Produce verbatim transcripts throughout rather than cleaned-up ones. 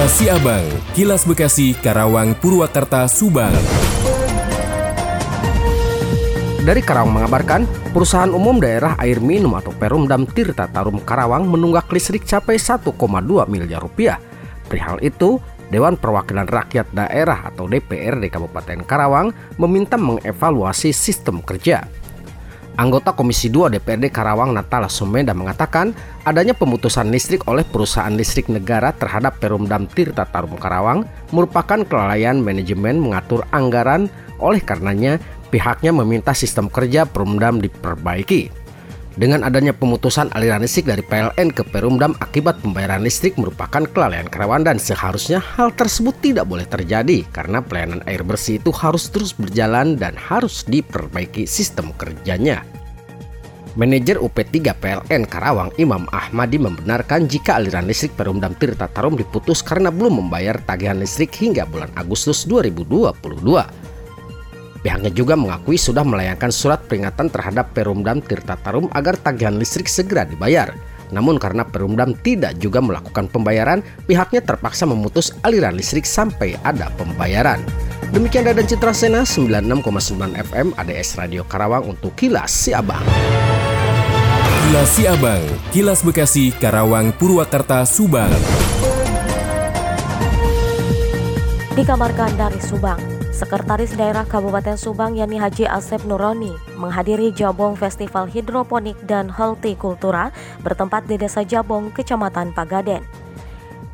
Nasi Abang, Kilas Bekasi, Karawang, Purwakarta, Subang. Dari Karawang mengabarkan, perusahaan umum daerah air minum atau Perumdam Tirta Tarum Karawang menunggak listrik capai satu koma dua miliar rupiah. Perihal itu, Dewan Perwakilan Rakyat Daerah atau D P R D Kabupaten Karawang meminta mengevaluasi sistem kerja. Anggota Komisi dua D P R D Karawang Natala Sumeda mengatakan adanya pemutusan listrik oleh perusahaan listrik negara terhadap Perumdam Tirta Tarum Karawang merupakan kelalaian manajemen mengatur anggaran, oleh karenanya pihaknya meminta sistem kerja Perumdam diperbaiki. Dengan adanya pemutusan aliran listrik dari P L N ke Perumdam akibat pembayaran listrik merupakan kelalaian Karawang dan seharusnya hal tersebut tidak boleh terjadi karena pelayanan air bersih itu harus terus berjalan dan harus diperbaiki sistem kerjanya. Manajer U P tiga P L N Karawang Imam Ahmadi membenarkan jika aliran listrik Perumdam Tirta Tarum diputus karena belum membayar tagihan listrik hingga bulan Agustus dua ribu dua puluh dua. Pihaknya juga mengakui sudah melayangkan surat peringatan terhadap Perumdam Tirta Tarum agar tagihan listrik segera dibayar. Namun karena Perumdam tidak juga melakukan pembayaran, pihaknya terpaksa memutus aliran listrik sampai ada pembayaran. Demikian Dadan Citra Sena, sembilan puluh enam koma sembilan F M A D S Radio Karawang untuk Kilas Si Abang. Kilas Si Abang, Kilas Bekasi, Karawang, Purwakarta, Subang. Dikabarkan dari Subang, Sekretaris Daerah Kabupaten Subang Yani Haji Asep Nuroni menghadiri Jabong Festival Hidroponik dan Hortikultura bertempat di Desa Jabong, Kecamatan Pagaden.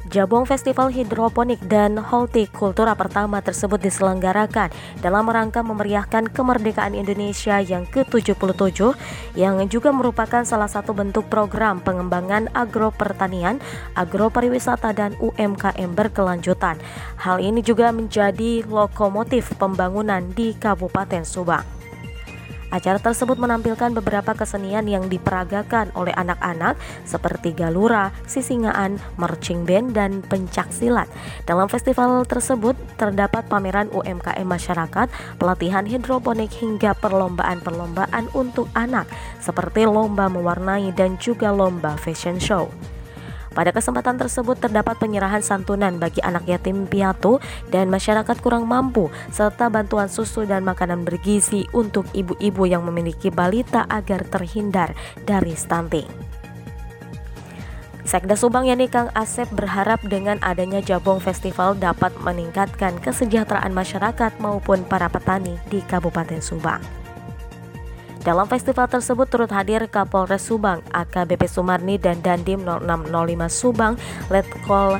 Jabong Festival Hidroponik dan Hortikultura pertama tersebut diselenggarakan dalam rangka memeriahkan kemerdekaan Indonesia yang ke tujuh puluh tujuh yang juga merupakan salah satu bentuk program pengembangan agropertanian, agropariwisata dan U M K M berkelanjutan. Hal ini juga menjadi lokomotif pembangunan di Kabupaten Subang. Acara tersebut menampilkan beberapa kesenian yang diperagakan oleh anak-anak seperti galura, sisingaan, marching band, dan pencak silat. Dalam festival tersebut terdapat pameran U M K M masyarakat, pelatihan hidroponik hingga perlombaan-perlombaan untuk anak seperti lomba mewarnai dan juga lomba fashion show. Pada kesempatan tersebut terdapat penyerahan santunan bagi anak yatim piatu dan masyarakat kurang mampu, serta bantuan susu dan makanan bergizi untuk ibu-ibu yang memiliki balita agar terhindar dari stunting. Sekda Subang Yani Kang Asep berharap dengan adanya Jabong Festival dapat meningkatkan kesejahteraan masyarakat maupun para petani di Kabupaten Subang. Dalam festival tersebut turut hadir Kapolres Subang, A K B P Sumarni dan Dandim nol enam nol lima Subang, Letkol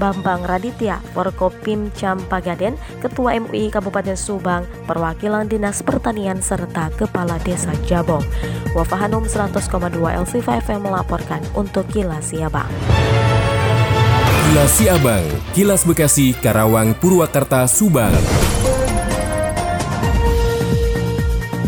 Bambang Raditya, Forkopim Campagaden, Ketua M U I Kabupaten Subang, Perwakilan Dinas Pertanian serta Kepala Desa Jabong. Wafa Hanum seratus koma dua L C V F M melaporkan untuk Kilas Si Abang. Kilas Si Abang, Kilas Bekasi, Karawang, Purwakarta, Subang.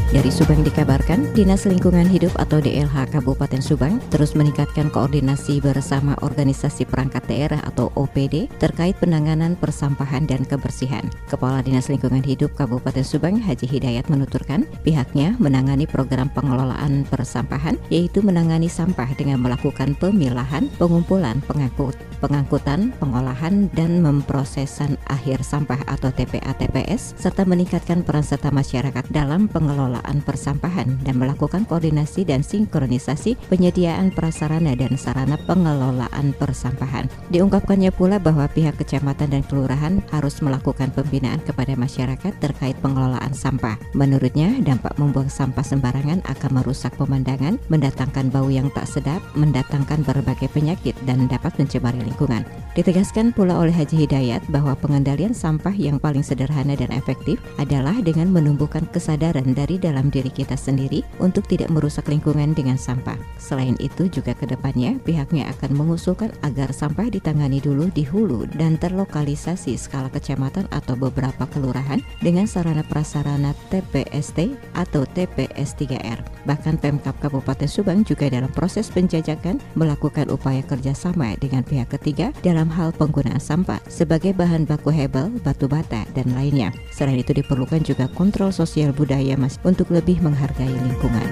Dari Subang dikabarkan, Dinas Lingkungan Hidup atau D L H Kabupaten Subang terus meningkatkan koordinasi bersama organisasi perangkat daerah atau O P D terkait penanganan persampahan dan kebersihan. Kepala Dinas Lingkungan Hidup Kabupaten Subang Haji Hidayat menuturkan, pihaknya menangani program pengelolaan persampahan, yaitu menangani sampah dengan melakukan pemilahan, pengumpulan, pengangkut, pengangkutan, pengolahan, dan memprosesan akhir sampah atau T P A T P S, serta meningkatkan peran serta masyarakat dalam pengelolaan persampahan dan melakukan koordinasi dan sinkronisasi penyediaan prasarana dan sarana pengelolaan persampahan. Diungkapkannya pula bahwa pihak kecamatan dan kelurahan harus melakukan pembinaan kepada masyarakat terkait pengelolaan sampah. Menurutnya, dampak membuang sampah sembarangan akan merusak pemandangan, mendatangkan bau yang tak sedap, mendatangkan berbagai penyakit, dan dapat mencemari lingkungan. Ditegaskan pula oleh Haji Hidayat bahwa pengendalian sampah yang paling sederhana dan efektif adalah dengan menumbuhkan kesadaran dari dalam diri kita sendiri untuk tidak merusak lingkungan dengan sampah. Selain itu juga kedepannya pihaknya akan mengusulkan agar sampah ditangani dulu di hulu dan terlokalisasi skala kecamatan atau beberapa kelurahan dengan sarana prasarana T P S T atau T P S tiga R. Bahkan Pemkab Kabupaten Subang juga dalam proses penjajakan melakukan upaya kerjasama dengan pihak ketiga dalam hal penggunaan sampah sebagai bahan baku hebel, batu bata, dan lainnya. Selain itu diperlukan juga kontrol sosial budaya mas untuk lebih menghargai lingkungan.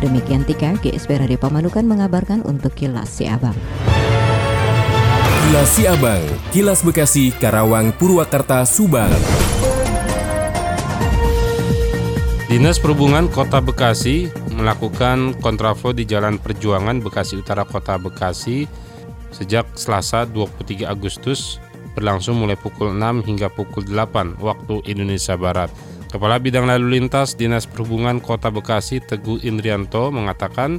Demikian tiga G S B Radio Pamanukan mengabarkan untuk Kilas Si Abang. Nasi Abang, Kilas Bekasi, Karawang, Purwakarta, Subang. Dinas Perhubungan Kota Bekasi melakukan kontraflow di Jalan Perjuangan Bekasi Utara Kota Bekasi sejak Selasa dua puluh tiga Agustus berlangsung mulai pukul enam hingga pukul delapan waktu Indonesia Barat. Kepala Bidang Lalu Lintas Dinas Perhubungan Kota Bekasi Teguh Indrianto mengatakan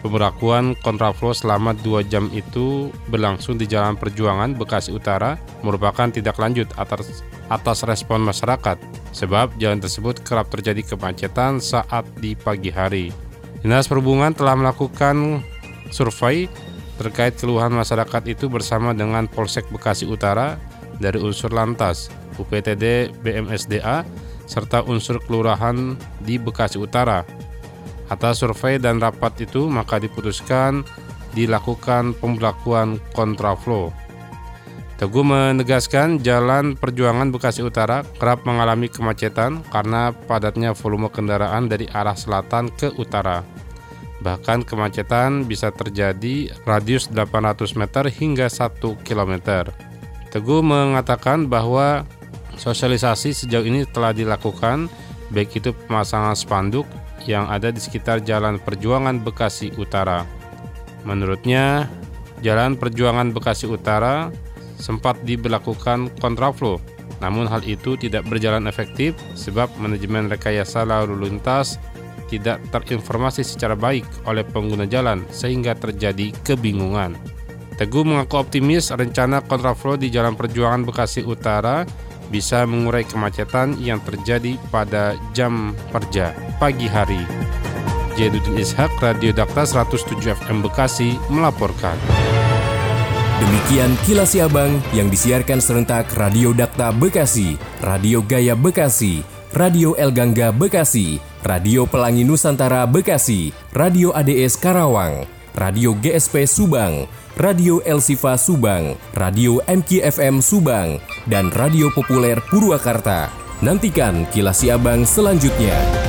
pemberlakuan kontraflow selama dua jam itu berlangsung di Jalan Perjuangan Bekasi Utara merupakan tindak lanjut atas, atas respon masyarakat sebab jalan tersebut kerap terjadi kemacetan saat di pagi hari. Dinas Perhubungan telah melakukan survei terkait keluhan masyarakat itu bersama dengan Polsek Bekasi Utara dari unsur Lantas, U P T D B M S D A, serta unsur kelurahan di Bekasi Utara. Atas survei dan rapat itu, maka diputuskan dilakukan pemberlakuan kontraflow. Teguh menegaskan Jalan Perjuangan Bekasi Utara kerap mengalami kemacetan karena padatnya volume kendaraan dari arah selatan ke utara. Bahkan kemacetan bisa terjadi radius delapan ratus meter hingga satu kilometer. Teguh mengatakan bahwa sosialisasi sejauh ini telah dilakukan, baik itu pemasangan spanduk yang ada di sekitar Jalan Perjuangan Bekasi Utara. Menurutnya, Jalan Perjuangan Bekasi Utara sempat diberlakukan kontraflow, namun hal itu tidak berjalan efektif sebab manajemen rekayasa lalu lintas tidak terinformasi secara baik oleh pengguna jalan sehingga terjadi kebingungan. Teguh mengaku optimis rencana kontraflow di Jalan Perjuangan Bekasi Utara bisa mengurai kemacetan yang terjadi pada jam kerja pagi hari. Jadudin Ishak, Radio Dakta seratus tujuh F M Bekasi melaporkan. Demikian Kilas Siabang yang disiarkan serentak Radio Dakta Bekasi, Radio Gaya Bekasi, Radio El Gangga Bekasi, Radio Pelangi Nusantara Bekasi, Radio A D S Karawang, Radio G S P Subang, Radio El Sifa Subang, Radio M K F M Subang, dan Radio Populer Purwakarta. Nantikan Kilas Siabang selanjutnya.